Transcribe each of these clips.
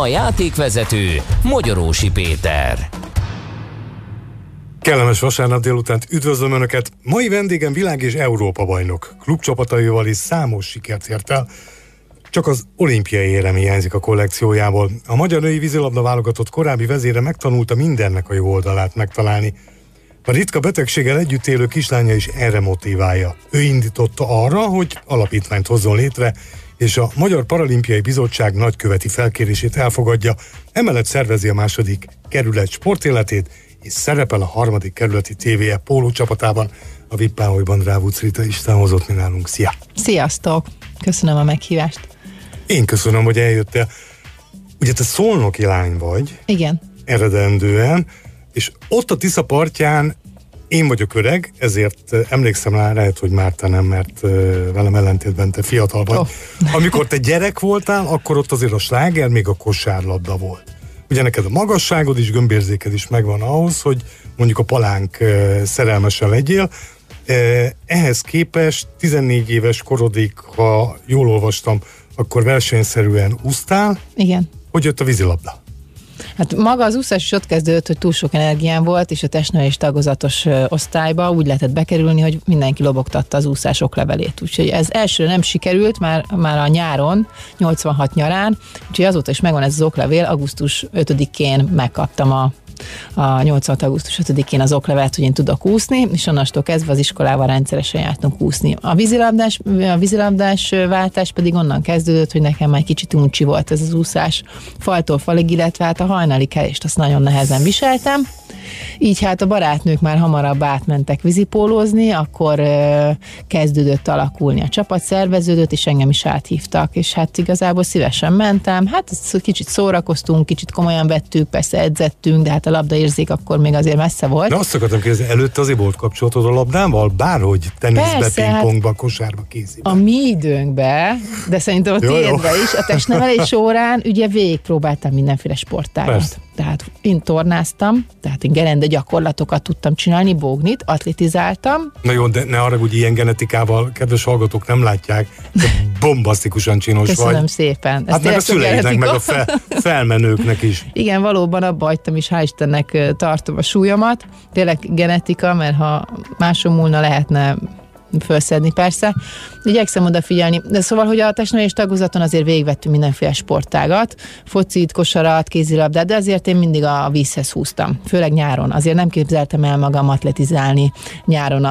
a játékvezető Magyarósi Péter. Kellemes vasárnap délutánt, üdvözlöm Önöket! Mai vendégem világ- és Európa bajnok. Klubcsapataival is számos sikert ért el, csak az olimpiai érem hiányzik a kollekciójából. A magyar női vízilabda válogatott korábbi vezére megtanulta mindennek a jó oldalát megtalálni. A ritka betegséggel együtt élő kislánya is erre motiválja. Ő indította arra, hogy alapítványt hozzon létre, és a Magyar Paralimpiai Bizottság nagyköveti felkérését elfogadja. Emellett szervezi a második kerület sportéletét, és szerepel a harmadik kerületi TVE póló csapatában. A Vippáhoj Bandrávú Csrita is távozott mi nálunk. Szia! Sziasztok! Köszönöm a meghívást. Én köszönöm, hogy eljöttél. Ugye te szolnoki lány vagy. Igen. Eredendően. És ott a Tisza partján én vagyok öreg, ezért emlékszem rá, lehet, hogy már te nem, mert velem ellentétben te fiatal vagy. Oh. Amikor te gyerek voltál, akkor ott azért a sláger még a kosárlabda volt. Ugye neked a magasságod is, gömbérzéked is megvan ahhoz, hogy mondjuk a palánk szerelmesen legyél. Ehhez képest 14 éves korodig, ha jól olvastam, akkor versenyszerűen úsztál. Igen. Hogy jött a vízilabda? Hát maga az úszás is ott kezdődött, hogy túl sok energiám volt, és a testnevelés tagozatos osztályba úgy lehetett bekerülni, hogy mindenki lobogtatta az úszások levelét. Úgyhogy ez elsőre nem sikerült, már a nyáron, 86 nyarán, úgyhogy azóta is megvan ez az oklevél, augusztus 5-én megkaptam a 86. augusztus 5-én az oklevelet, hogy én tudok úszni, és onnantól kezdve az iskolával rendszeresen jártunk úszni. A vízilabdás váltás pedig onnan kezdődött, hogy nekem már kicsit uncsi volt ez az úszás faltól falig, illetve hát a hajnali kelést azt nagyon nehezen viseltem. Így hát a barátnők már hamarabb átmentek vízipólózni, akkor kezdődött alakulni a csapat, szerveződött, és engem is áthívtak, és hát igazából szívesen mentem. Hát kicsit szórakoztunk, kicsit komolyan vettük, persze edzettünk, de hát a labdaérzék akkor még azért messze volt. Na azt akartam kérdezni, előtt azért volt kapcsolatod a labdával? Bárhogy teniszbe, persze, pingpongba, kosárba, kézibe. A mi időnkben, de szerintem a tiédben is, a testnevelés órán ugye végigpróbáltam mindenféle sportágat. Persze. Tehát én tornáztam, tehát én gerende gyakorlatokat tudtam csinálni, bógnit, atlétizáltam. Na jó, de ne haragudj, ilyen genetikával, kedves hallgatók, nem látják, bombasztikusan csinos. Köszönöm vagy. Köszönöm szépen. Hát meg a szüleidnek, meg a felmenőknek is. Igen, valóban abba hagytam is, hál' Istennek tartom a súlyomat. Tényleg genetika, mert ha máson múlna, lehetne felszedni persze. Igyekszem odafigyelni. De szóval, hogy a testnevelés tagozaton azért végigvettünk mindenféle sportágat, focit, kosarat, kézilabdát, de azért én mindig a vízhez húztam. Főleg nyáron. Azért nem képzeltem el magam atletizálni nyáron.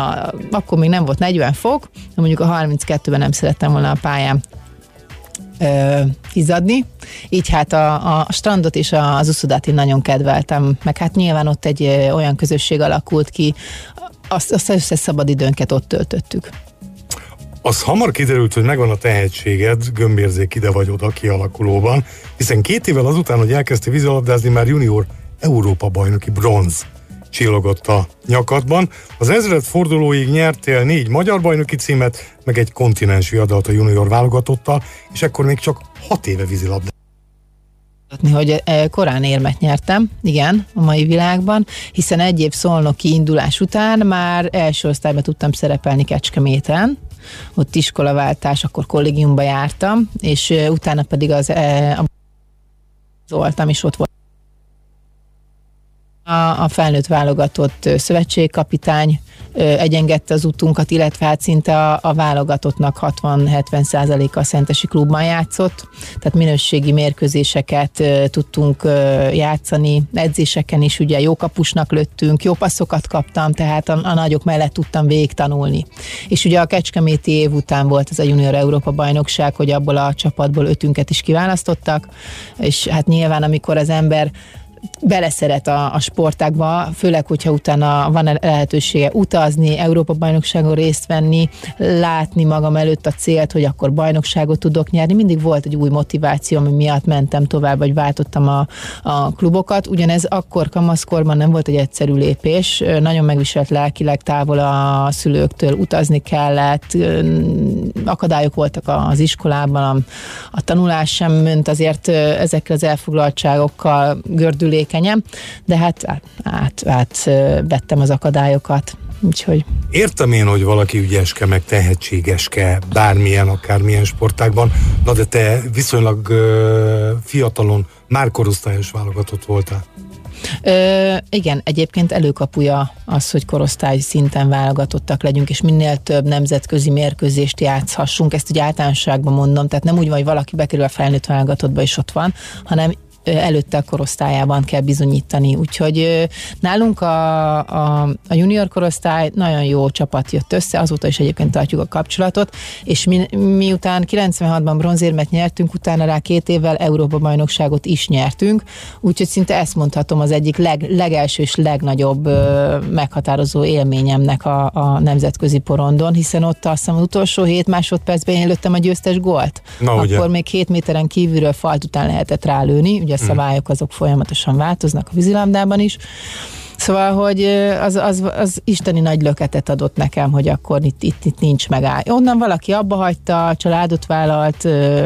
Akkor még nem volt 40 fok, de mondjuk a 32-ben nem szerettem volna a pályán izzadni. Így hát a strandot és az úszodát én nagyon kedveltem. Meg hát nyilván ott egy olyan közösség alakult ki, azt összes szabad időnket ott töltöttük. Az hamar kiderült, hogy megvan a tehetséged, gömbérzék ide vagy oda kialakulóban, hiszen 2 évvel azután, hogy elkezdtél vízilabdázni, már junior Európa bajnoki bronz csillogott a nyakadban. Az ezredfordulóig nyertél 4 magyar bajnoki címet, meg egy kontinens viadalt a junior válogatottal, és ekkor még csak 6 éve vízilabdáztál. Hogy korán érmet nyertem, igen, a mai világban, hiszen egy év szolnoki indulás után már első osztályban tudtam szerepelni Kecskeméten, ott iskolaváltás, akkor kollégiumba jártam, és utána pedig voltam, és ott volt a felnőtt válogatott szövetségkapitány, egyengedte az utunkat, illetve hát szinte a válogatottnak 60-70%-a a Szentesi klubban játszott, tehát minőségi mérkőzéseket tudtunk játszani, edzéseken is ugye jó kapusnak lőttünk, jó passzokat kaptam, tehát a nagyok mellett tudtam végig tanulni. És ugye a kecskeméti év után volt ez a junior Európa bajnokság, hogy abból a csapatból 5-ünket is kiválasztottak, és hát nyilván amikor az ember beleszeret a sportákba, főleg, hogyha utána van lehetősége utazni, Európa-bajnokságon részt venni, látni magam előtt a célt, hogy akkor bajnokságot tudok nyerni. Mindig volt egy új motiváció, ami miatt mentem tovább, vagy váltottam a klubokat. Ugyanez akkor kamaszkorban nem volt egy egyszerű lépés. Nagyon megviselt lelkileg, távol a szülőktől, utazni kellett, akadályok voltak az iskolában, a tanulás sem ment, azért ezekkel az elfoglaltságokkal gördül sérülékenyem, de hát átvettem az akadályokat. Úgyhogy. Értem én, hogy valaki ügyeske, meg tehetségeske, bármilyen, akármilyen sportágban, na de te viszonylag fiatalon már korosztályos válogatott voltál. Igen, egyébként előkapuja az, hogy korosztály szinten válogatottak legyünk, és minél több nemzetközi mérkőzést játszhassunk, ezt ugye általánosságban mondom, tehát nem úgy van, hogy valaki bekerül a felnőtt válogatottba és ott van, hanem előtte a korosztályában kell bizonyítani. Úgyhogy nálunk a junior korosztály nagyon jó csapat jött össze, azóta is egyébként tartjuk a kapcsolatot, és miután 96-ban bronzérmet nyertünk, utána rá 2 évvel Európa-bajnokságot is nyertünk, úgyhogy szinte ezt mondhatom az egyik legelső és legnagyobb meghatározó élményemnek a nemzetközi porondon, hiszen ott azt hiszem az utolsó 7 másodpercben én lőttem a győztes gólt. Na, akkor ugye még 7 méteren kívülről falt után lehetett rálőni, ugye a szabályok azok folyamatosan változnak a vízilabdában is. Szóval, hogy az isteni nagy löketet adott nekem, hogy akkor itt nincs megáll. Onnan valaki abba hagyta, családot vállalt,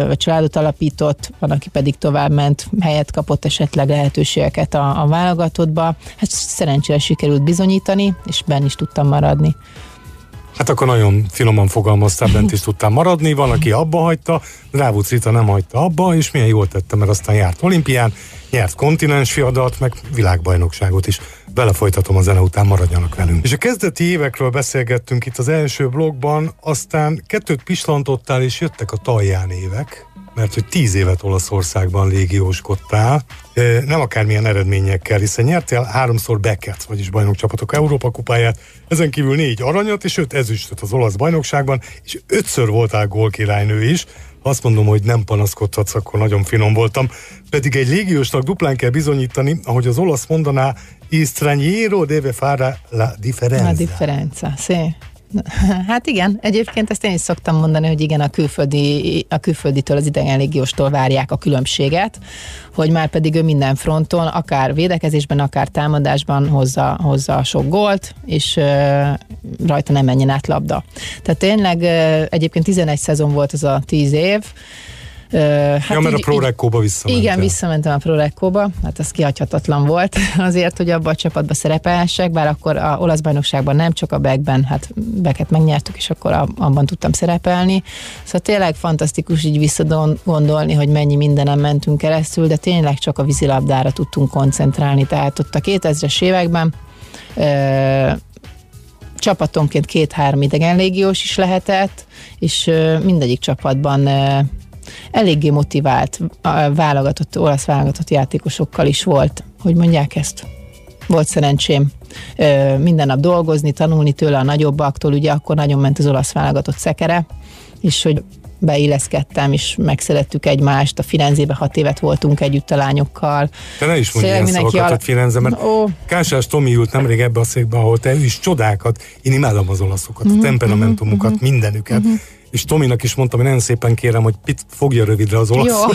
a családot alapított, van, aki pedig tovább ment, helyet kapott esetleg lehetőségeket a válogatottba. Hát szerencsére sikerült bizonyítani, és benn is tudtam maradni. Hát akkor nagyon finoman fogalmaztál, bent is tudtam maradni, van, aki abba hagyta, Drávucz Rita nem hagyta abba, és milyen jól tette, mert aztán járt olimpián, nyert kontinens viadalt, meg világbajnokságot is. Vele folytatom a zene után, maradjanak velünk. És a kezdeti évekről beszélgettünk itt az első blogban, aztán 2 pislantottál, és jöttek a talján évek, mert hogy 10 évet Olaszországban légióskodtál, nem akármilyen eredményekkel, hiszen nyertél 3-szor Beckett, vagyis bajnokcsapatok Európa kupáját, ezen kívül 4 aranyat és 5 ezüstöt az olasz bajnokságban, és 5-ször voltál gólkirálynő is. Azt mondom, hogy nem panaszkodhatsz, akkor nagyon finom voltam. Pedig egy légiósnak duplán kell bizonyítani, ahogy az olasz mondaná, «Istraniero deve fare la differenza». La differenza, sí. Hát igen, egyébként ezt én is szoktam mondani, hogy igen, a külfölditől, az idegenlégióstól várják a különbséget, hogy már pedig ő minden fronton, akár védekezésben, akár támadásban hozza sok gólt, és rajta nem menjen át labda. Tehát tényleg egyébként 11 szezon volt az a 10 év, hát mert a Pro Recco-ba visszamentem. Igen, visszamentem a Pro Recco-ba, hát az kihagyhatatlan volt azért, hogy abban a csapatban szerepelhessek, bár akkor a olasz bajnokságban nem, csak a Beckben, hát Becket megnyertük, és akkor abban tudtam szerepelni. Szóval tényleg fantasztikus így visszagondolni, hogy mennyi mindenem mentünk keresztül, de tényleg csak a vízilabdára tudtunk koncentrálni. Tehát ott a 2000-es években csapatonként 2-3 idegenlégiós is lehetett, és mindegyik csapatban eléggé motivált válogatott, olasz válogatott játékosokkal is volt, hogy mondják ezt. Volt szerencsém minden nap dolgozni, tanulni tőle, a nagyobbaktól, ugye akkor nagyon ment az olasz válogatott szekere, és hogy beilleszkedtem, és megszerettük egymást, a Firenzébe 6 évet voltunk együtt a lányokkal. Te ne is mondj ilyen szavakat, hogy Firenze, mert Kássás Tomi ült nemrég ebbe a székbe, ahol te is csodákat, én imádom az olaszokat, a temperamentumukat, mindenüket, és Tominak is mondtam, hogy nagyon szépen kérem, hogy fogja rövidre az olasz,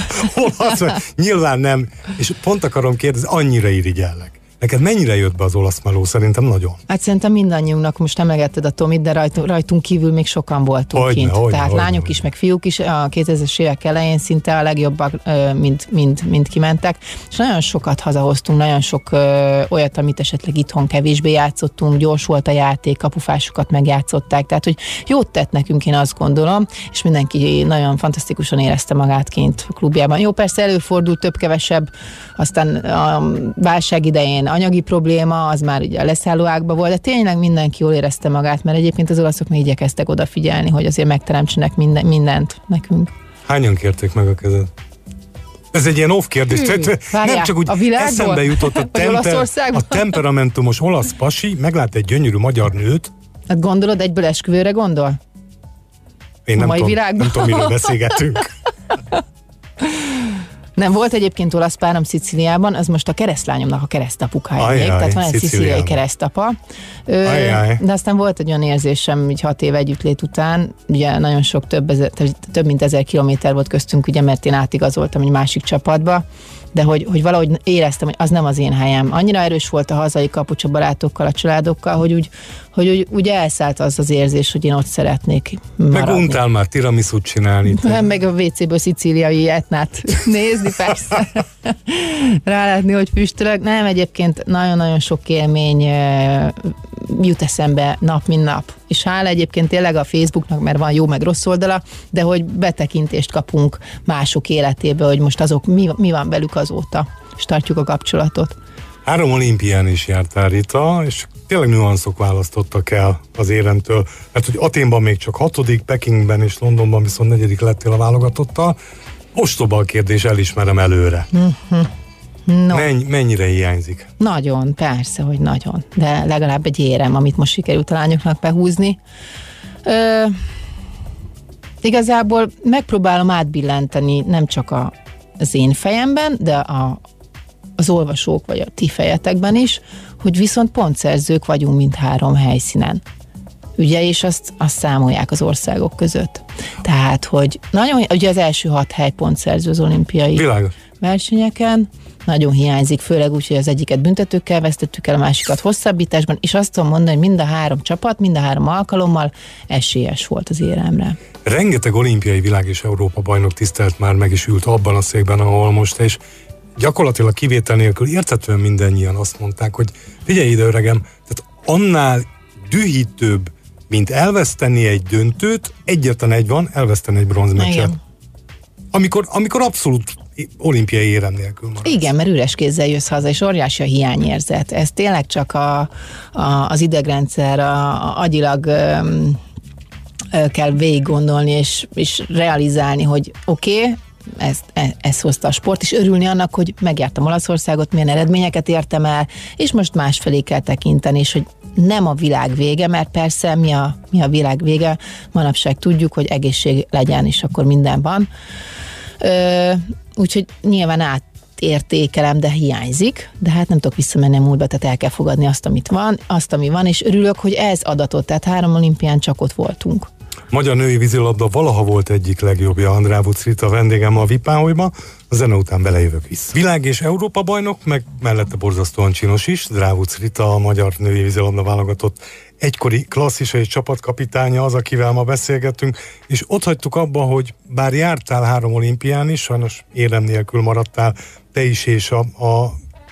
nyilván nem, és pont akarom kérdezni, annyira irigyellek. Neked mennyire jött be az olasz meló? Szerintem nagyon. Hát szerintem mindannyiunknak, most emlegetted a Tomit, de rajtunk kívül még sokan voltunk kint. Tehát lányok is, meg fiúk is a 2000-es évek elején szinte a legjobbak mind kimentek, és nagyon sokat hazahoztunk, nagyon sok olyat, amit esetleg itthon kevésbé játszottunk, gyors volt a játék, kapufásokat megjátszották, tehát hogy jót tett nekünk, én azt gondolom, és mindenki nagyon fantasztikusan érezte magát kint a klubjában. Jó, persze előfordult több-kevesebb, aztán a válság idején anyagi probléma, az már ugye a leszállóákban volt, de tényleg mindenki jól érezte magát, mert egyébként az olaszok még igyekeztek odafigyelni, hogy azért megteremtsenek mindent nekünk. Hányan kérték meg a kezed? Ez egy ilyen off kérdés. Nem csak úgy eszembe jutott a temperamentumos olasz pasi, meglát egy gyönyörű magyar nőt. Hát gondolod, egyből esküvőre gondol? Én nem tudom, miről beszélgetünk. Nem, volt egyébként olasz párom Szicíliában, az most a keresztlányomnak a keresztapukája még, tehát van egy szicíliai keresztapa. De aztán volt egy olyan érzésem, így 6 év együttlét után, ugye nagyon sok, több mint 1000 kilométer volt köztünk, ugye, mert én átigazoltam egy másik csapatba, de hogy valahogy éreztem, hogy az nem az én helyem. Annyira erős volt a hazai kapucs a barátokkal, a családokkal, hogy úgy elszállt az érzés, hogy én ott szeretnék maradni. Meg untál már tiramisút csinálni. Meg a WC-ből szicíliai etnát nézni, nézni, persze. Rálátni, hogy füstölök. Nem, egyébként nagyon-nagyon sok élmény jut eszembe nap, mint nap. És hála egyébként tényleg a Facebooknak, mert van jó meg rossz oldala, de hogy betekintést kapunk mások életébe, hogy most azok mi van velük azóta, és tartjuk a kapcsolatot. 3 olimpián is jártál, Rita, és tényleg nüanszok választottak el az éremtől, mert hogy Athénban még csak 6., Pekingben és Londonban viszont 4. lettél a válogatottal. Ostoba a kérdés, elismerem előre. No. Mennyire hiányzik? Nagyon, persze, hogy nagyon. De legalább egy érem, amit most sikerült a lányoknak behúzni. Igazából megpróbálom átbillenteni nem csak az én fejemben, de az olvasók vagy a ti fejetekben is, hogy viszont pontszerzők vagyunk mindhárom helyszínen. Ugye, és azt számolják az országok között. Tehát, hogy nagyon, ugye az első 6 hely pontszerző az olimpiai versenyeken, nagyon hiányzik, főleg úgy, hogy az egyiket büntetőkkel vesztettük el, a másikat hosszabbításban, és azt tudom mondani, hogy mind a 3 csapat, mind a 3 alkalommal esélyes volt az éremre. Rengeteg olimpiai, világ és Európa bajnok tisztelt már meg is ült abban a székben, ahol most, és gyakorlatilag kivétel nélkül érthetően mindannyian azt mondták, hogy figyelj ide öregem, tehát annál dühítőbb, mint elveszteni egy döntőt, egyetlen egy van, elveszteni egy bronzmeccset. Amikor abszolút olimpiai érem nélkül maradsz. Igen, mert üres kézzel jössz haza, és óriási a hiányérzet. Ez tényleg csak az idegrendszer, agyilag kell végig gondolni, és realizálni, hogy oké, ez hozta a sport, és örülni annak, hogy megjártam Olaszországot, milyen eredményeket értem el, és most másfelé kell tekinteni, és hogy nem a világ vége, mert persze mi a világ vége, manapság tudjuk, hogy egészség legyen, és akkor minden van. Úgyhogy nyilván átértékelem, de hiányzik, de hát nem tudok visszamenni a múltba, tehát el kell fogadni azt, ami van, és örülök, hogy ez adatot, tehát 3 olimpián csak ott voltunk. Magyar női vízilabda valaha volt egyik legjobbja, Drávucz Rita vendégem a Vippáhojban, a zene után belejövök vissza. Világ és Európa bajnok, meg mellette borzasztóan csinos is, Drávucz Rita, a magyar női vízilabda válogatott egykori klasszisai csapatkapitánya az, akivel ma beszélgetünk, és ott hagytuk abban, hogy bár jártál 3 olimpián is, sajnos érem nélkül maradtál, te is és a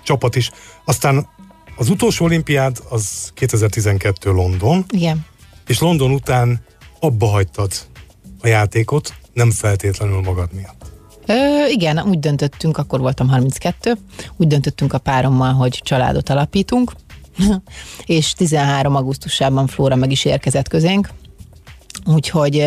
csapat is. Aztán az utolsó olimpiád az 2012 London. Igen. És London után abba hagytad a játékot, nem feltétlenül magad miatt. Igen, úgy döntöttünk, akkor voltam 32, úgy döntöttünk a párommal, hogy családot alapítunk, és 13. augusztusában Flóra meg is érkezett közénk, úgyhogy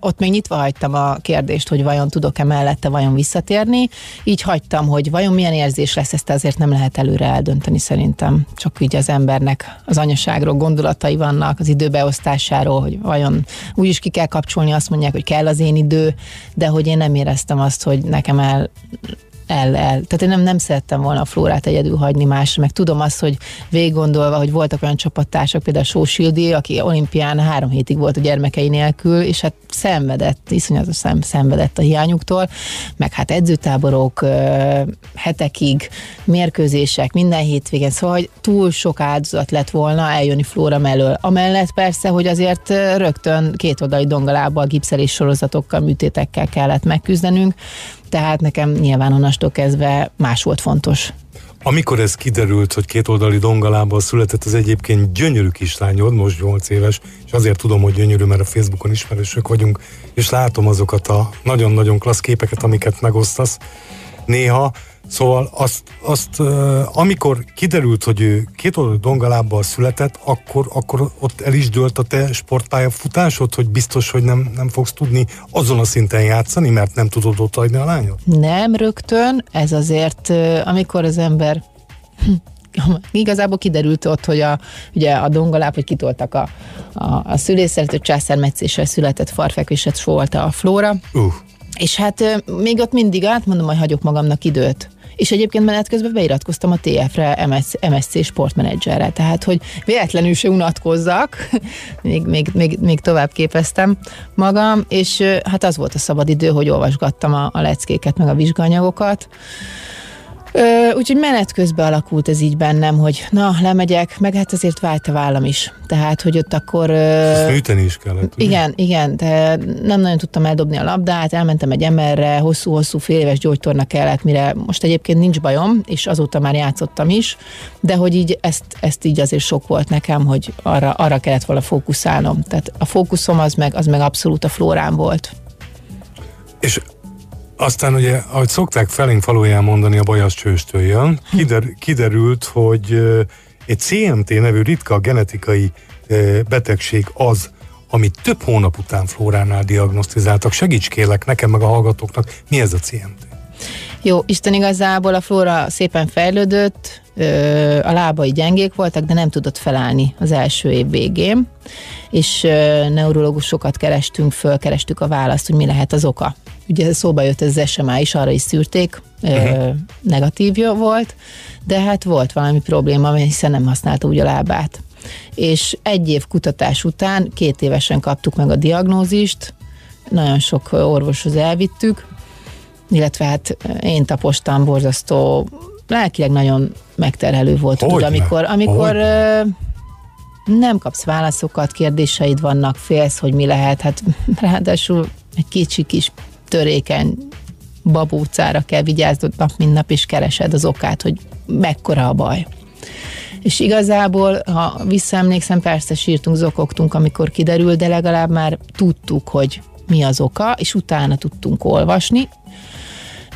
ott még nyitva hagytam a kérdést, hogy vajon tudok-e mellette vajon visszatérni, így hagytam, hogy vajon milyen érzés lesz, ezt azért nem lehet előre eldönteni szerintem, csak így az embernek az anyaságról gondolatai vannak, az időbeosztásáról, hogy vajon úgyis ki kell kapcsolni, azt mondják, hogy kell az én idő, de hogy én nem éreztem azt, hogy nekem Tehát én nem szerettem volna a Flórát egyedül hagyni másra, meg tudom azt, hogy végiggondolva, hogy voltak olyan csapattársak, például Sósildi, aki olimpián 3 hétig volt a gyermekei nélkül, és hát szenvedett, iszonyatosan szenvedett a hiányuktól, meg hát edzőtáborok, hetekig, mérkőzések, minden hétvégén, szóval hogy túl sok áldozat lett volna eljönni Flóra mellől. Amellett persze, hogy azért rögtön kétoldali dongalábbal, gipszelés sorozatokkal, műtétekkel kellett megküzdenünk, tehát nekem nyilván onnastól kezdve más volt fontos. Amikor ez kiderült, hogy kétoldali dongalábbal született az egyébként gyönyörű kislányod, most 8 éves, és azért tudom, hogy gyönyörű, mert a Facebookon ismerősök vagyunk, és látom azokat a nagyon-nagyon klassz képeket, amiket megosztasz néha. Szóval amikor kiderült, hogy ő kétoldali dongalábbal született, akkor ott el is dőlt a te sportpályafutásod, hogy biztos, hogy nem fogsz tudni azon a szinten játszani, mert nem tudod ott adni a lányod? Nem rögtön, ez azért, amikor az ember... Igazából kiderült ott, hogy ugye a dongaláb, hogy kitoltak a szülésszerető császármetszéssel született farfekvéset volt a Flóra. És hát még ott mindig átmondom, hogy hagyok magamnak időt. És egyébként menet közben beiratkoztam a TF-re, MSC sportmenedzserre, tehát hogy véletlenül se unatkozzak, még tovább képeztem magam, és hát az volt a szabadidő, hogy olvasgattam a leckéket, meg a vizsgaanyagokat. Úgyhogy menet közben alakult ez így bennem, hogy na, lemegyek, meg hát azért vájt a vállam is. Tehát, hogy ott akkor... Fűteni is kellett. Igen, ugye? Igen, de nem nagyon tudtam eldobni a labdát, elmentem egy emelre, hosszú-hosszú fél éves gyógytorna kellett, mire most egyébként nincs bajom, és azóta már játszottam is, de hogy így ezt így azért sok volt nekem, hogy arra kellett volna fókuszálnom. Tehát a fókuszom az meg abszolút a flórán volt. És aztán ugye, ahogy szokták felénk faluján mondani, a baj az csőstől jön, kiderült, hogy egy CMT nevű ritka genetikai betegség az, amit több hónap után flóránál diagnosztizáltak. Segíts kérlek nekem meg a hallgatóknak, mi ez a CMT? Jó, Isten igazából a flóra szépen fejlődött, a lábai gyengék voltak, de nem tudott felállni az első év végén, és neurológusokat kerestünk, fölkerestük a választ, hogy mi lehet az oka. Ugye szóba jött ez az SMA is, arra is szűrték, negatívja volt, de hát volt valami probléma, hiszen nem használta úgy a lábát. És egy év kutatás után 2 évesen kaptuk meg a diagnózist, nagyon sok orvoshoz elvittük, illetve hát én tapostam, borzasztó, lelkileg nagyon megterhelő volt, amikor nem kapsz válaszokat, kérdéseid vannak, félsz, hogy mi lehet, hát ráadásul egy kicsi kis törékeny babócára kell vigyáznod nap, mint nap, és keresed az okát, hogy mekkora a baj. És igazából, ha visszaemlékszem, persze sírtunk, zokogtunk, amikor kiderült, de legalább már tudtuk, hogy mi az oka, és utána tudtunk olvasni.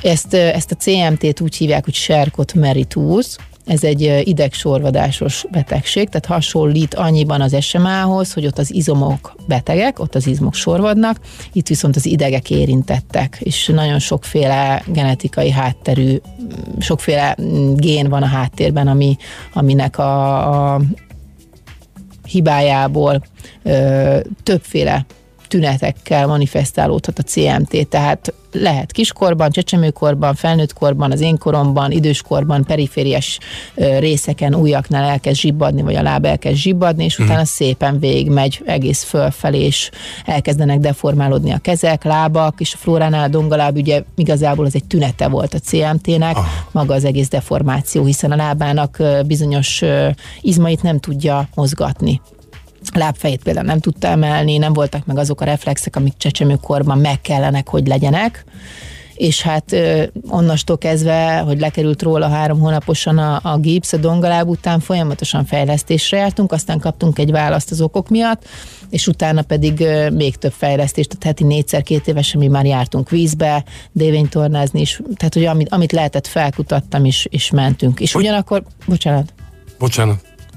Ezt a CMT-t úgy hívják, hogy Charcot-Marie-Tooth, ez egy idegsorvadásos betegség, tehát hasonlít annyiban az SMA-hoz, hogy ott az izomok betegek, ott az izmok sorvadnak, itt viszont az idegek érintettek, és nagyon sokféle genetikai hátterű, sokféle gén van a háttérben, aminek a hibájából többféle tünetekkel manifestálódhat a CMT, tehát lehet kiskorban, csecsemőkorban, felnőttkorban, az én koromban, időskorban, perifériás részeken, ujjaknál elkezd zsibbadni, vagy a láb elkezd zsibbadni, és utána szépen végigmegy egész fölfelé, és elkezdenek deformálódni a kezek, lábak, és a flóránál a dongaláb, ugye igazából az egy tünete volt a CMT-nek, maga az egész deformáció, hiszen a lábának bizonyos izmait nem tudja mozgatni. Lábfejét például nem tudta emelni, nem voltak meg azok a reflexek, amik csecsemőkorban meg kellenek, hogy legyenek, és hát onnastól kezdve, hogy lekerült róla 3 hónaposan a gipsz, a dongaláb után folyamatosan fejlesztésre jártunk, aztán kaptunk egy választ az okok miatt, és utána pedig még több fejlesztést, tehát heti 4-szer 2 évesen mi már jártunk vízbe, dévénytornázni is, tehát hogy amit lehetett, felkutattam is, és mentünk. És ugyanakkor, bocsánat.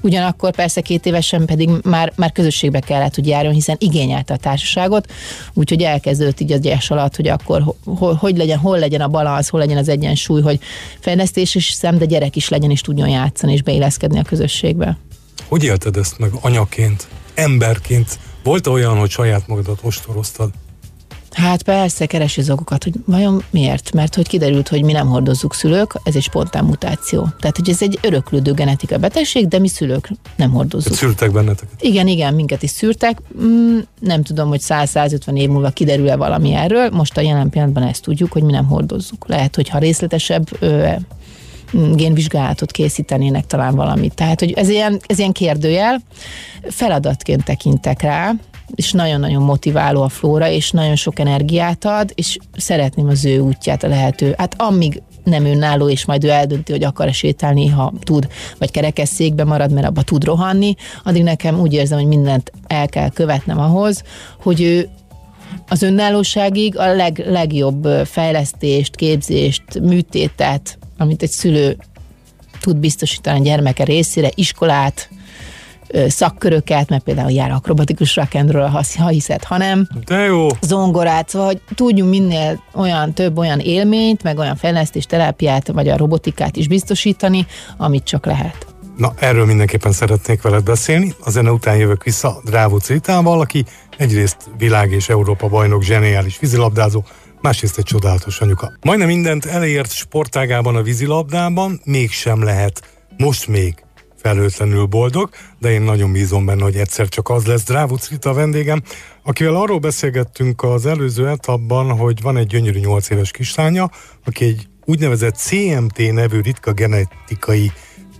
Ugyanakkor persze 2 évesen pedig már közösségbe kellett, hogy járjon, hiszen igényelte a társaságot, úgyhogy elkezdődött így a gyers alatt, hogy akkor hol legyen a balansz, hol legyen az egyensúly, hogy fejlesztés is szem, de gyerek is legyen, és tudjon játszani, és beilleszkedni a közösségbe. Hogy élted ezt meg anyaként, emberként? Volt olyan, hogy saját magadat ostoroztad? Hát persze, keresi az okokat, hogy vajon miért? Mert hogy kiderült, hogy mi nem hordozzuk szülők, ez egy spontán mutáció. Tehát, hogy ez egy öröklődő genetikai betegség, de mi szülők nem hordozzuk. Szűrtek benneteket? Igen, minket is szűrtek. Nem tudom, hogy 100-150 év múlva kiderül-e valami erről. Most a jelen pillanatban ezt tudjuk, hogy mi nem hordozzuk. Lehet, hogy ha részletesebb génvizsgálatot készítenének, talán valamit. Tehát, hogy ez ilyen kérdőjel. Feladatként tekintek rá, és nagyon-nagyon motiváló a flóra, és nagyon sok energiát ad, és szeretném az ő útját, a lehető. Hát amíg nem önálló, és majd ő eldönti, hogy akar-e sétálni, ha tud, vagy kerekesszékbe marad, mert abba tud rohanni, addig nekem úgy érzem, hogy mindent el kell követnem ahhoz, hogy ő az önállóságig a legjobb fejlesztést, képzést, műtétet, amit egy szülő tud biztosítani a gyermeke részére, iskolát, szakköröket, mert például jár akrobatikus rock'n'roll, ha hiszed, ha nem. De jó. Zongorát, szóval, hogy tudjunk minél több olyan élményt, meg olyan fejlesztést, terápiát, vagy a robotikát is biztosítani, amit csak lehet. Na, erről mindenképpen szeretnék veled beszélni. A zene után jövök vissza Drávucz Ritával, aki egyrészt világ és Európa bajnok, zseniális vízilabdázó, másrészt egy csodálatos anyuka. Majdnem mindent elért sportágában, a vízilabdában, mégsem lehet most még felhőtlenül boldog, de én nagyon bízom benne, hogy egyszer csak az lesz. Drávucz Rita vendégem, akivel arról beszélgettünk az előző etapban, hogy van egy gyönyörű 8 éves kislánya, aki egy úgynevezett CMT nevű ritka genetikai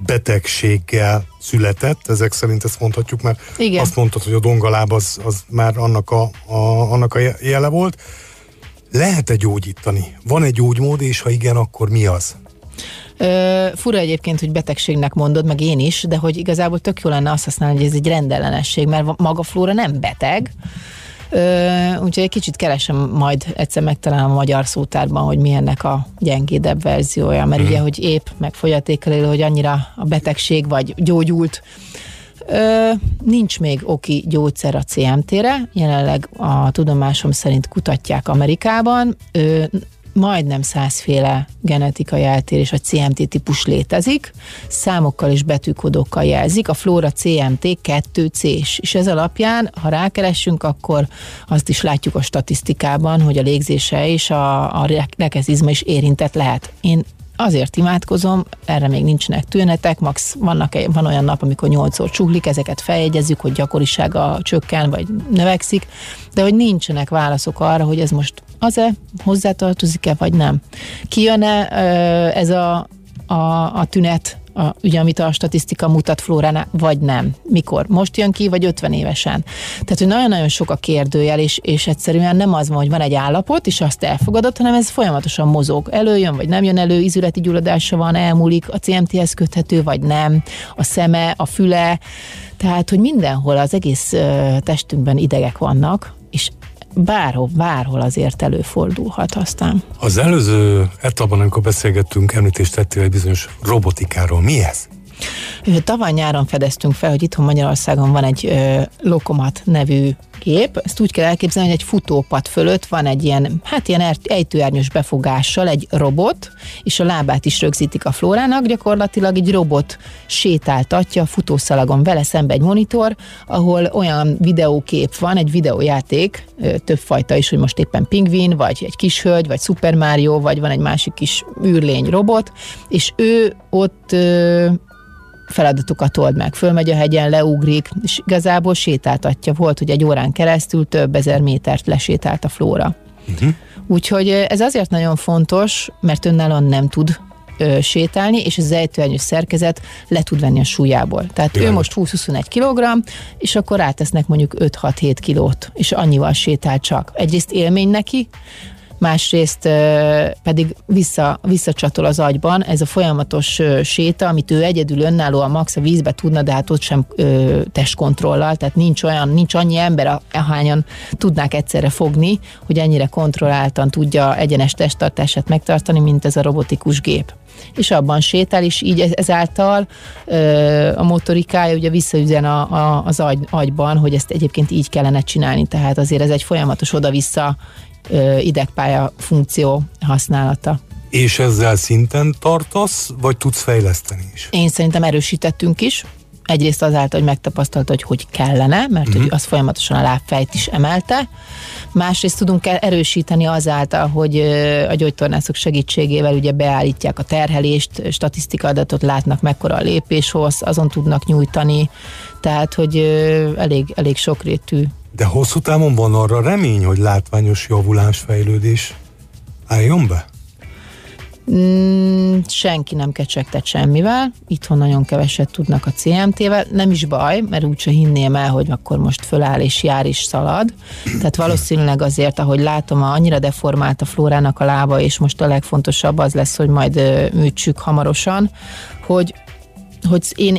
betegséggel született, ezek szerint ezt mondhatjuk, mert igen, azt mondtad, hogy a dongaláb az már annak a jele volt. Lehet-e gyógyítani? Van-e gyógymód, és ha igen, akkor mi az? Fura egyébként, hogy betegségnek mondod, meg én is, de hogy igazából tök jó lenne azt használni, hogy ez egy rendellenesség, mert maga Flóra nem beteg, úgyhogy egy kicsit keresem majd, egyszer megtalálom a magyar szótárban, hogy mi ennek a gyengédebb verziója, mert ugye, hogy épp meg fogyatékkal élő, hogy annyira a betegség vagy gyógyult. Nincs még oki gyógyszer a CMT-re, jelenleg a tudomásom szerint kutatják Amerikában, majdnem 100 féle genetikai eltérés, a CMT típus létezik, számokkal és betűkódokkal jelzik, a Flóra CMT 2C-s, és ez alapján, ha rákeressünk, akkor azt is látjuk a statisztikában, hogy a légzése és a rekeszizma is érintett lehet. Én azért imádkozom, erre még nincsenek tünetek, max van olyan nap, amikor 8-szor csúhlik, ezeket feljegyezzük, hogy gyakorisága csökken, vagy növekszik, de hogy nincsenek válaszok arra, hogy ez most az-e, hozzátartozik-e, vagy nem. Kijön-e ez a tünet, ugye, amit a statisztika mutat Flóránál, vagy nem? Mikor? Most jön ki, vagy 50 évesen? Tehát, hogy nagyon-nagyon sok a kérdőjel, és egyszerűen nem az van, hogy van egy állapot, és azt elfogadod, hanem ez folyamatosan mozog. Előjön, vagy nem jön elő, izületi gyulladása van, elmúlik, a CMT-hez köthető, vagy nem, a szeme, a füle, tehát, hogy mindenhol az egész testünkben idegek vannak, és bárhol azért előfordulhat aztán. Az előző etapban, amikor beszélgettünk, említést tettél egy bizonyos robotikáról. Mi ez? Tavaly nyáron fedeztünk fel, hogy itthon Magyarországon van egy Lokomat nevű gép. Ezt úgy kell elképzelni, hogy egy futópad fölött van egy ilyen, hát ilyen ejtőernyős befogással egy robot, és a lábát is rögzítik a Flórának, gyakorlatilag egy robot sétáltatja a futószalagon, vele szembe egy monitor, ahol olyan videókép van, egy videójáték, többfajta is, hogy most éppen pingvin, vagy egy kishölgy, vagy Super Mario, vagy van egy másik kis űrlény robot, és ő ott feladatokat old meg. Fölmegy a hegyen, leugrik, és igazából sétáltatja. Volt, hogy egy órán keresztül több ezer métert lesétált a Flóra. Úgyhogy ez azért nagyon fontos, mert önállóan nem tud sétálni, és az ejtőernyős szerkezet le tud venni a súlyából. Tehát ő most 20-21 kg, és akkor rátesznek mondjuk 5-6-7 kilót, és annyival sétál csak. Egyrészt élmény neki, másrészt pedig visszacsatol az agyban ez a folyamatos séta, amit ő egyedül önállóan max a vízbe tudna, de hát ott sem testkontrollal, tehát nincs annyi ember, ahányan tudnák egyszerre fogni, hogy ennyire kontrolláltan tudja egyenes testtartását megtartani, mint ez a robotikus gép. És abban sétál, és így ezáltal a motorikája ugye visszaüzen az agyban, hogy ezt egyébként így kellene csinálni, tehát azért ez egy folyamatos oda-vissza idegpálya funkció használata. És ezzel szinten tartasz, vagy tudsz fejleszteni is? Én szerintem erősítettünk is. Egyrészt azáltal, hogy megtapasztalta, hogy kellene, mert hogy az folyamatosan a lábfejt is emelte. Másrészt tudunk erősíteni azáltal, hogy a gyógytornászok segítségével ugye beállítják a terhelést, statisztika adatot látnak, mekkora a lépéshoz, azon tudnak nyújtani. Tehát, hogy elég sokrétű. De hosszú távon van arra remény, hogy látványos javulás, fejlődés álljon be? Senki nem kecsegtet semmivel, itthon nagyon keveset tudnak a CMT-vel, nem is baj, mert úgyse hinném el, hogy akkor most föláll és jár és szalad, tehát valószínűleg azért, ahogy látom, annyira deformált a Flórának a lába, és most a legfontosabb az lesz, hogy majd műtsük hamarosan, hogy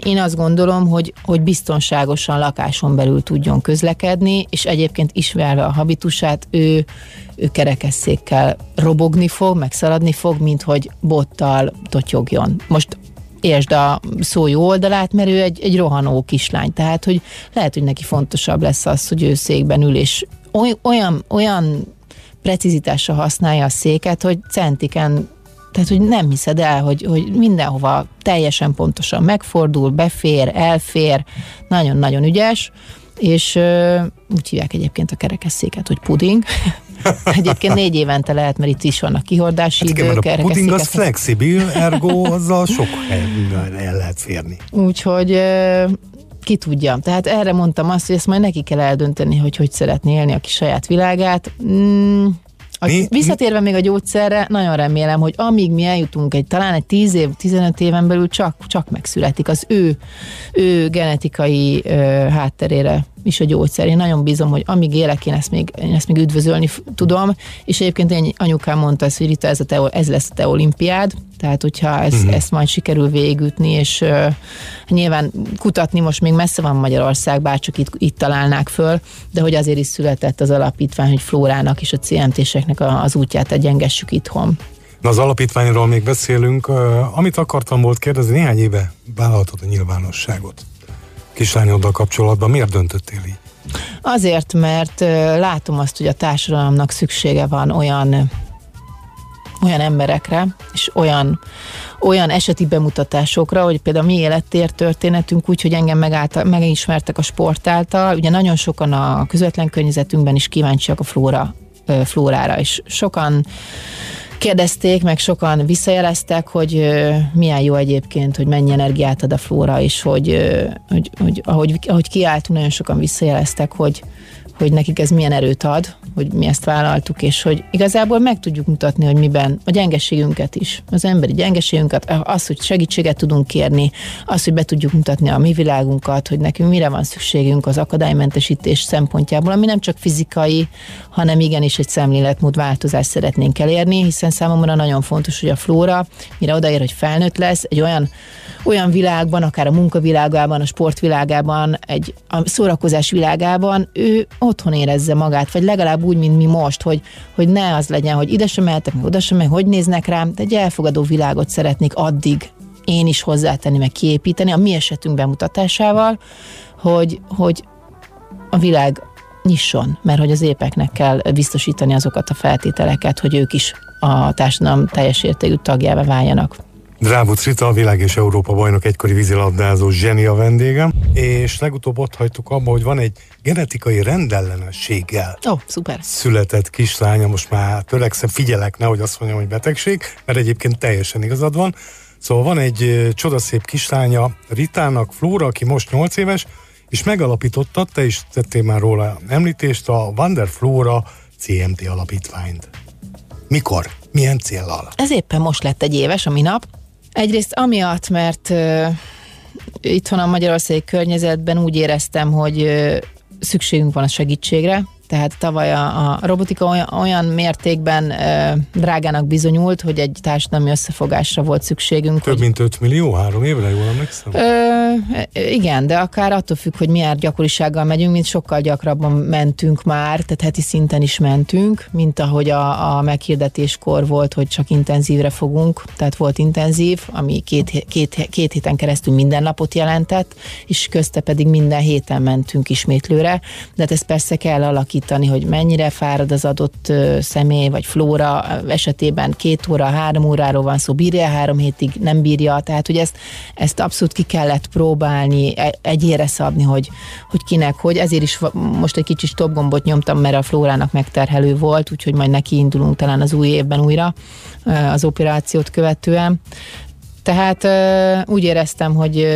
én azt gondolom, hogy biztonságosan lakáson belül tudjon közlekedni, és egyébként ismerve a habitusát, ő kerekesszékkel robogni fog, meg szaladni fog, mint hogy bottal totyogjon. Most értsd a szó jó oldalát, mert ő egy rohanó kislány, tehát hogy lehet, hogy neki fontosabb lesz az, hogy ő székben ül, és olyan precizitásra használja a széket, hogy centiken. Tehát, hogy nem hiszed el, hogy mindenhova teljesen pontosan megfordul, befér, elfér, nagyon-nagyon ügyes, és úgy hívják egyébként a kerekesszéket, hogy puding. Egyébként 4 évente lehet, mert itt is vannak kihordási idők. A puding az flexibil, ergo azzal sok helyen el lehet férni. Úgyhogy ki tudja. Tehát erre mondtam azt, hogy ezt majd neki kell eldönteni, hogy szeretné élni a kis saját világát. Visszatérve még a gyógyszerre, nagyon remélem, hogy amíg mi eljutunk talán egy 10 év, 15 éven belül csak megszületik az ő genetikai hátterére is a gyógyszer. Én nagyon bízom, hogy amíg élek, én ezt még üdvözölni tudom, és egyébként én anyukám mondta ezt, hogy Rita, ez lesz a te olimpiád, tehát hogyha ezt majd sikerül végigütni, és nyilván kutatni most még messze van Magyarország, bárcsak itt találnák föl, de hogy azért is született az alapítvány, hogy Flórának és a CMT-seknek az útját egyengessük itthon. Na, az alapítványról még beszélünk. Amit akartam volt kérdezni, néhány éve vállaltad a nyilvánosságot kislányoddal kapcsolatban. Miért döntöttél így? Azért, mert látom azt, hogy a társadalomnak szüksége van olyan emberekre, és olyan eseti bemutatásokra, hogy például mi élettért történetünk úgy, hogy engem megismertek a sport által. Ugye nagyon sokan a közvetlen környezetünkben is kíváncsiak a Flórára, és sokan kérdezték, meg sokan visszajeleztek, hogy milyen jó egyébként, hogy mennyi energiát ad a Flóra, és hogy ahogy kiálltunk, nagyon sokan visszajeleztek, hogy nekik ez milyen erőt ad, hogy mi ezt vállaltuk, és hogy igazából meg tudjuk mutatni, hogy miben a gyengeségünket is, az emberi gyengeségünket, az, hogy segítséget tudunk kérni, az, hogy be tudjuk mutatni a mi világunkat, hogy nekünk mire van szükségünk az akadálymentesítés szempontjából, ami nem csak fizikai, hanem igenis egy szemléletmód változást szeretnénk elérni, hiszen számomra nagyon fontos, hogy a Flóra, mire odaér, hogy felnőtt lesz, egy olyan világban, akár a munkavilágában, a sportvilágában, a szórakozás világában, ő otthon érezze magát, vagy legalább úgy, mint mi most, hogy ne az legyen, hogy ide sem mehetek, meg oda sem mehetek, hogy néznek rám, de egy elfogadó világot szeretnék addig én is hozzátenni, meg kiépíteni, a mi esetünk bemutatásával, hogy a világ nyisson, mert hogy az épeknek kell biztosítani azokat a feltételeket, hogy ők is a társadalom teljes értékű tagjává váljanak. Drávucz Rita, a Világ és Európa bajnok egykori vízilabdázó zseni a vendégem, és legutóbb ott hagytuk abba, hogy van egy genetikai rendellenességgel született kislánya, most már törekszem, figyelek, nehogy azt mondjam, hogy betegség, mert egyébként teljesen igazad van. Szóval van egy csodaszép kislánya Ritának, Flóra, aki most 8 éves, és megalapította, te is tettél már róla említést, a Vanderflóra CMT alapítványt. Mikor? Milyen céllal? Ez éppen most lett egy éves, a minap. Egyrészt amiatt, mert itthon a magyarországi környezetben úgy éreztem, hogy szükségünk van a segítségre, tehát tavaly a robotika olyan mértékben drágának bizonyult, hogy egy társadalmi összefogásra volt szükségünk. Több mint 5 millió 3 évre, jól emlékszem? Igen, de akár attól függ, hogy milyen gyakorisággal megyünk, mint sokkal gyakrabban mentünk már, tehát heti szinten is mentünk, mint ahogy a meghirdetéskor volt, hogy csak intenzívre fogunk, tehát volt intenzív, ami két héten keresztül minden napot jelentett, és közte pedig minden héten mentünk ismétlőre, de ez persze kell alakítani, hogy mennyire fárad az adott személy, vagy Flóra esetében 2 óra, 3 óráról van szó, bírja 3 hétig, nem bírja, tehát hogy ezt abszolút ki kellett próbálni, egyére szabni, hogy kinek, hogy ezért is most egy kicsit stop gombot nyomtam, mert a Flórának megterhelő volt, úgyhogy majd neki indulunk talán az új évben újra az operációt követően. Tehát úgy éreztem, hogy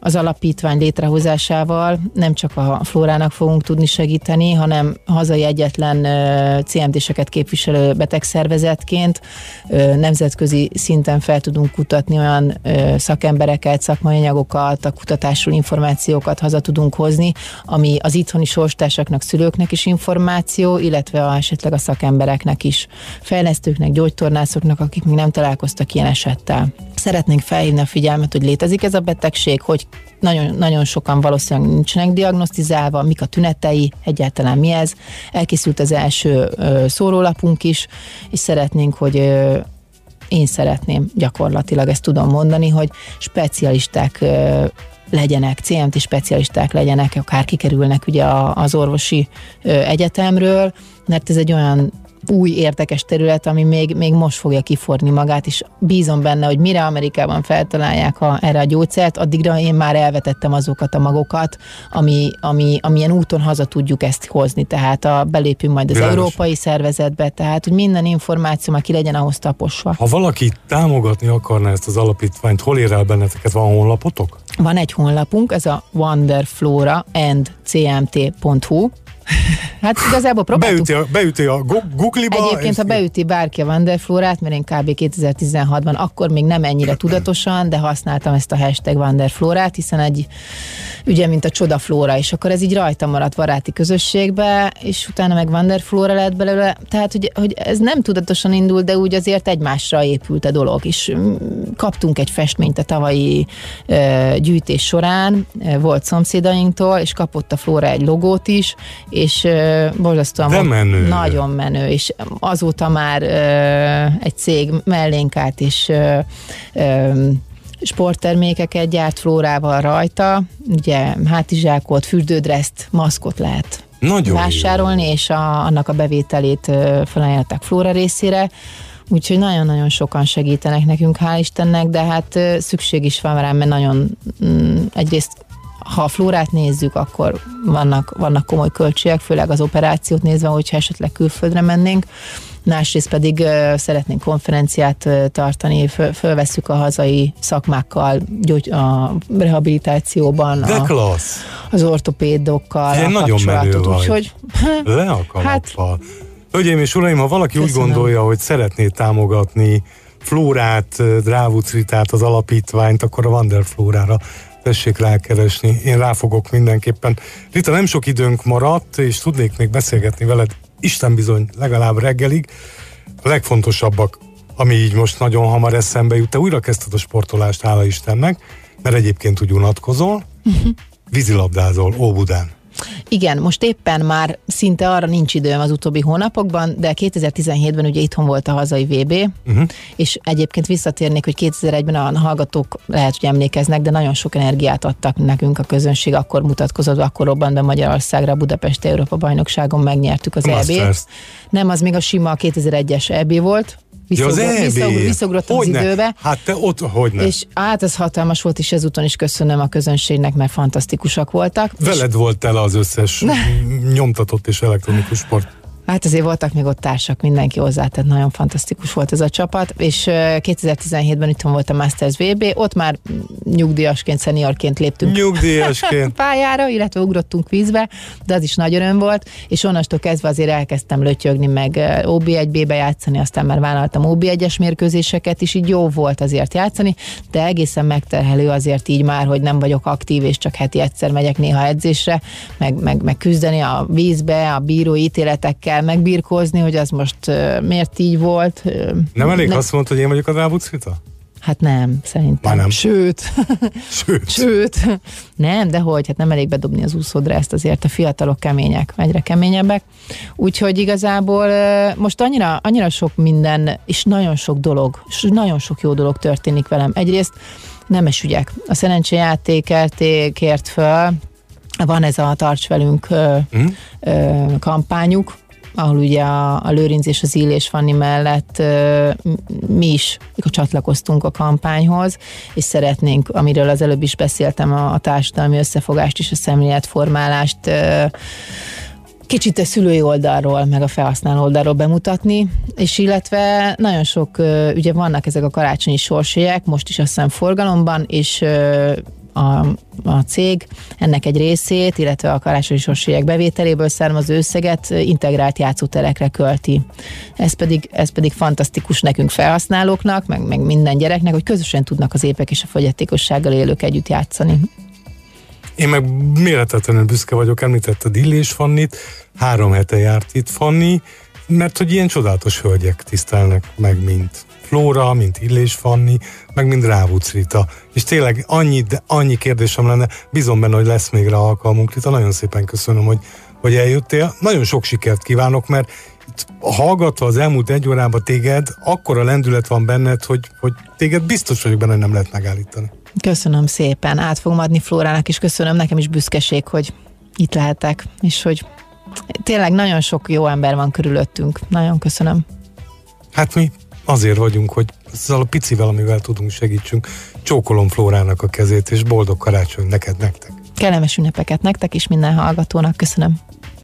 az alapítvány létrehozásával nem csak a Flórának fogunk tudni segíteni, hanem hazai egyetlen CMT-seket képviselő betegszervezetként nemzetközi szinten fel tudunk kutatni olyan szakembereket, szakmai anyagokat, a kutatásról információkat haza tudunk hozni, ami az itthoni sorstársaknak, szülőknek is információ, illetve esetleg a szakembereknek is, fejlesztőknek, gyógytornászoknak, akik még nem találkoztak ilyen esettel. Szeretnénk felhívni a figyelmet, hogy létezik ez a betegség, hogy nagyon, nagyon sokan valószínűleg nincsenek diagnosztizálva, mik a tünetei, egyáltalán mi ez. Elkészült az első szórólapunk is, és szeretnénk, hogy én szeretném gyakorlatilag, ezt tudom mondani, hogy specialisták legyenek, CMT specialisták legyenek, akár kikerülnek ugye az orvosi egyetemről, mert ez egy olyan új érdekes terület, ami még most fogja kiforni magát, és bízom benne, hogy mire Amerikában feltalálják erre a gyógyszert, addigra én már elvetettem azokat a magokat, amilyen úton haza tudjuk ezt hozni, tehát belépünk majd az európai szervezetbe, tehát hogy minden információ már ki legyen ahhoz taposva. Ha valaki támogatni akarná ezt az alapítványt, hol ér el benneteket? Van honlapotok? Van egy honlapunk, ez a wonderfloraandcmt.hu, Hát igazából próbáltuk. Beüti a Google-ba. Egyébként, ha beüti bárki a Vanderflórát, mert én kb. 2016-ban, akkor még nem ennyire tudatosan, de használtam ezt a hashtag Vanderflórát, hiszen egy ügye, mint a csodaflóra, és akkor ez így rajta maradt baráti közösségbe, és utána meg Vanderflóra lett belőle. Tehát, hogy ez nem tudatosan indult, de úgy azért egymásra épült a dolog, és kaptunk egy festményt a tavalyi gyűjtés során, volt szomszédainktól, és kapott a Flóra egy logót is, és borzasztóan menő. Nagyon menő, és azóta már egy cég mellénk állt, és sporttermékeket gyárt Flórával rajta, ugye hátizsákot, fürdődreszt, maszkot lehet nagyon vásárolni, jó. És annak a bevételét felajánlották Flóra részére, úgyhogy nagyon-nagyon sokan segítenek nekünk, hál' Istennek, de hát szükség is van rá, mert nagyon egyrészt ha a Flórát nézzük, akkor vannak komoly költségek, főleg az operációt nézve, hogyha esetleg külföldre mennénk. Másrészt pedig szeretnénk konferenciát tartani, fölvesszük a hazai szakmákkal, a rehabilitációban, az ortopédokkal. Én a nagyon menő vagy. Úgyhogy, le a kalappal. Hölgyeim és uraim, ha valaki köszönöm. Úgy gondolja, hogy szeretné támogatni Flórát, Drávucz Ritát, az alapítványt, akkor a Vanderflórára tessék rákeresni. Én rá fogok mindenképpen. Rita, nem sok időnk maradt, és tudnék még beszélgetni veled, Isten bizony, legalább reggelig. A legfontosabbak, ami így most nagyon hamar eszembe jut. Te újra kezdted a sportolást, hála Istennek, mert egyébként úgy unatkozol. Vízilabdázol Óbudán. Igen, most éppen már szinte arra nincs időm az utóbbi hónapokban, de 2017-ben ugye itthon volt a hazai VB, és egyébként visszatérnék, hogy 2001-ben a hallgatók lehet, hogy emlékeznek, de nagyon sok energiát adtak nekünk a közönség, akkor mutatkozott, akkor robbant be Magyarországra, Budapest Európa bajnokságon megnyertük az EB-t. Nem, az még a sima 2001-es EB volt. Visszaugrott az időbe. Hát te ott hogyne. És hát ez hatalmas volt, és ezúton is köszönöm a közönségnek, mert fantasztikusak voltak. Veled volt tele az összes nyomtatott és elektronikus sport. Hát azért voltak még ott társak, mindenki hozzá, tehát nagyon fantasztikus volt ez a csapat, és 2017-ben itthon volt a Masters VB, ott már nyugdíjasként, szeniorként léptünk pályára, illetve ugrottunk vízbe, de az is nagy öröm volt, és onnantól kezdve azért elkezdtem lötyögni, meg OB1B-be játszani, aztán már vállaltam OB1-es mérkőzéseket is, így jó volt azért játszani, de egészen megterhelő azért így már, hogy nem vagyok aktív, és csak heti egyszer megyek néha edzésre, meg küzdeni a vízbe, a bírói ítéletekkel, megbirkózni, hogy az most miért így volt. Nem elég azt mondta, hogy én vagyok a Drávucz Rita? Hát nem, szerintem. Nem. Sőt. Nem, dehogy, hát nem elég bedobni az úszódresszt, azért a fiatalok kemények, egyre keményebbek. Úgyhogy igazából most annyira sok minden, és nagyon sok dolog, és nagyon sok jó dolog történik velem. Egyrészt nemes ügyek. A szerencsejátékért föl, van ez a Tarts Velünk kampányuk, ahol ugye a Lőrinc és az Illés Fanni mellett mi is csatlakoztunk a kampányhoz, és szeretnénk, amiről az előbb is beszéltem, a társadalmi összefogást és a szemléletformálást kicsit a szülői oldalról, meg a felhasználó oldalról bemutatni, és illetve nagyon sok, ugye vannak ezek a karácsonyi sorsjegyek, most is azt hiszem forgalomban, és a cég ennek egy részét, illetve a karácsonyi sorsjegyek bevételéből származó összeget integrált játszóterekre költi. Ez pedig fantasztikus nekünk felhasználóknak, meg minden gyereknek, hogy közösen tudnak az épek és a fogyatékossággal élők együtt játszani. Én meg méretetlenül büszke vagyok, említetted Illés Fannit, 3 hete járt itt Fanni, mert hogy ilyen csodálatos hölgyek tisztelnek meg, mint Flóra, mint Illés Fanni, meg mind Drávucz Rita. És tényleg annyi kérdésem lenne, bízom benne, hogy lesz még rá alkalmunk. Rita, nagyon szépen köszönöm, hogy eljöttél. Nagyon sok sikert kívánok, mert itt hallgatva az elmúlt 1 órában téged, akkora lendület van benned, hogy téged biztos vagyok benne, nem lehet megállítani. Köszönöm szépen. Át fogom adni Flórának, és köszönöm, nekem is büszkeség, hogy itt lehetek, és hogy tényleg nagyon sok jó ember van körülöttünk. Nagyon köszönöm. Hát mi azért vagyunk, hogy ezzel a picivel, amivel tudunk, segítsünk. Csókolom Flórának a kezét, és boldog karácsony neked, nektek. Kellemes ünnepeket nektek is, minden hallgatónak. Köszönöm.